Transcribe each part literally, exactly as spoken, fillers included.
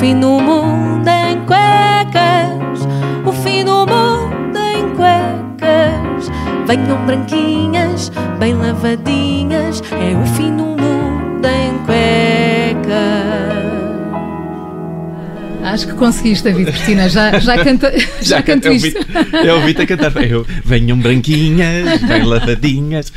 fim do mundo em cuecas, o fim do mundo em cuecas. Venham branquinhas, bem lavadinhas, é o fim do mundo em cuecas. Acho que conseguiste, David Cristina, já, já, canta, já, já canto isto. Eu ouvi-te a cantar. Eu, venham branquinhas, bem lavadinhas.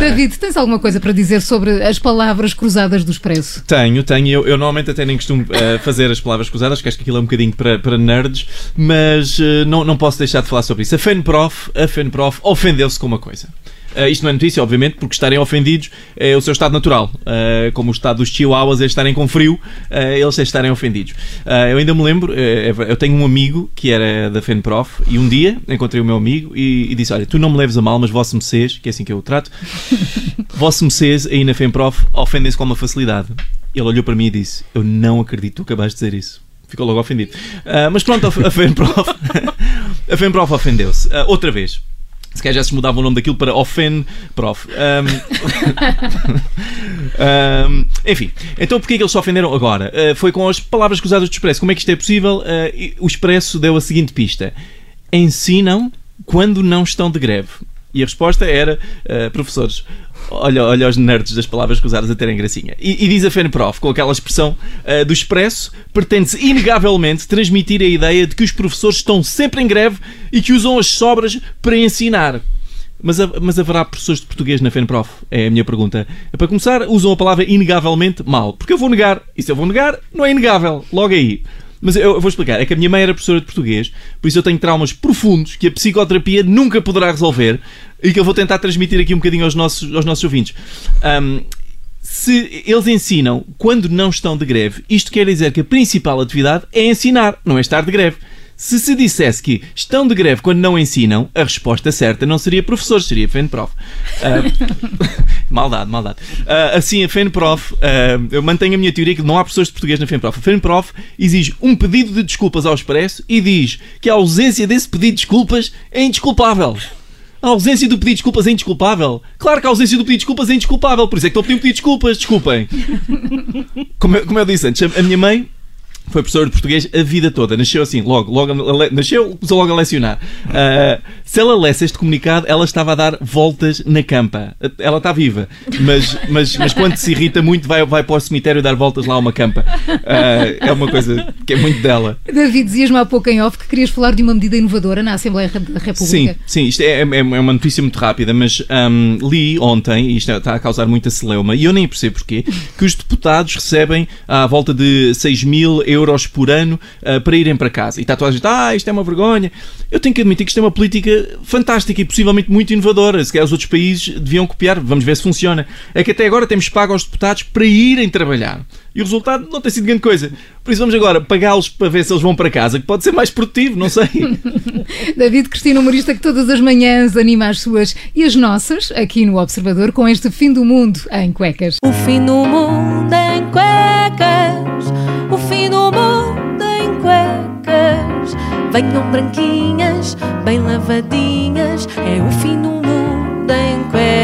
David, tens alguma coisa para dizer sobre as palavras cruzadas do Expresso? Tenho, tenho. Eu, eu normalmente até nem costumo uh, fazer as palavras cruzadas, que acho que aquilo é um bocadinho para, para nerds, mas uh, não, não posso deixar de falar sobre isso. A FENPROF, a FENPROF ofendeu-se com uma coisa. Uh, isto não é notícia, obviamente, porque estarem ofendidos é o seu estado natural. Uh, como o estado dos chihuahuas é estarem com frio, uh, eles é estarem ofendidos. Uh, eu ainda me lembro, uh, eu tenho um amigo que era da FENPROF e um dia encontrei o meu amigo e, e disse, olha, tu não me leves a mal, mas vossos mecês, que é assim que eu o trato, vossos mecês aí na FENPROF ofendem-se com uma facilidade. Ele olhou para mim e disse, eu não acredito, tu acabaste de dizer isso. Ficou logo ofendido. Uh, mas pronto, a FENPROF, a FENPROF ofendeu-se. Uh, outra vez. Se calhar já se mudava o nome daquilo para FENPROF. Um, um, enfim, então porquê é que eles se ofenderam agora? Uh, foi com as palavras cruzadas do Expresso. Como é que isto é possível? Uh, o Expresso deu a seguinte pista. Ensinam quando não estão de greve. E a resposta era, uh, professores, olha, olha os nerds das palavras cruzadas a terem gracinha. E, e diz a FENPROF, com aquela expressão uh, do Expresso, pretende-se inegavelmente transmitir a ideia de que os professores estão sempre em greve e que usam as sobras para ensinar. Mas, mas haverá professores de português na FENPROF? É a minha pergunta. Para começar, usam a palavra inegavelmente mal. Porque eu vou negar. E se eu vou negar, não é inegável. Logo aí. Mas eu vou explicar. É que a minha mãe era professora de português, por isso eu tenho traumas profundos que a psicoterapia nunca poderá resolver e que eu vou tentar transmitir aqui um bocadinho aos nossos, aos nossos ouvintes. Um, se eles ensinam quando não estão de greve, isto quer dizer que a principal atividade é ensinar, não é estar de greve. Se se dissesse que estão de greve quando não ensinam, a resposta certa não seria professor, seria FENPROF. Uh, maldade, maldade. Uh, assim, a FENPROF, uh, eu mantenho a minha teoria que não há professores de português na FENPROF. A FENPROF exige um pedido de desculpas ao Expresso e diz que a ausência desse pedido de desculpas é indesculpável. A ausência do pedido de desculpas é indesculpável? Claro que a ausência do pedido de desculpas é indesculpável, por isso é que estou a pedir um pedido de desculpas, desculpem. Como eu, como eu disse antes, a minha mãe foi professora de português a vida toda. Nasceu assim, logo, logo nasceu, começou logo a lecionar. Uh, se ela lesse este comunicado, ela estava a dar voltas na campa. Ela está viva, mas, mas, mas quando se irrita muito, vai, vai para o cemitério dar voltas lá a uma campa. Uh, é uma coisa que é muito dela. David, dizias-me há pouco em off que querias falar de uma medida inovadora na Assembleia da República. Sim, sim, isto é, é, é uma notícia muito rápida, mas um, li ontem, e isto está a causar muita celeuma, e eu nem percebo porquê, que os deputados recebem à volta de seis mil euros euros por ano uh, para irem para casa. E está toda a gente, ah, isto é uma vergonha. Eu tenho que admitir que isto é uma política fantástica e possivelmente muito inovadora. Se calhar os outros países deviam copiar. Vamos ver se funciona. É que até agora temos pago aos deputados para irem trabalhar. E o resultado não tem sido grande coisa. Por isso vamos agora pagá-los para ver se eles vão para casa, que pode ser mais produtivo, não sei. David Cristina, humorista que todas as manhãs anima as suas e as nossas, aqui no Observador, com este fim do mundo em cuecas. O fim do mundo em cuecas, o fim do mundo em cuecas. Venham branquinhas, bem lavadinhas, é o fim do mundo em cuecas.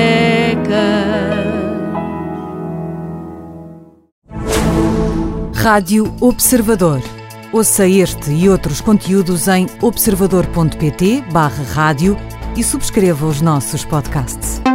Rádio Observador. Ouça este e outros conteúdos em observador ponto pt barra rádio e subscreva os nossos podcasts.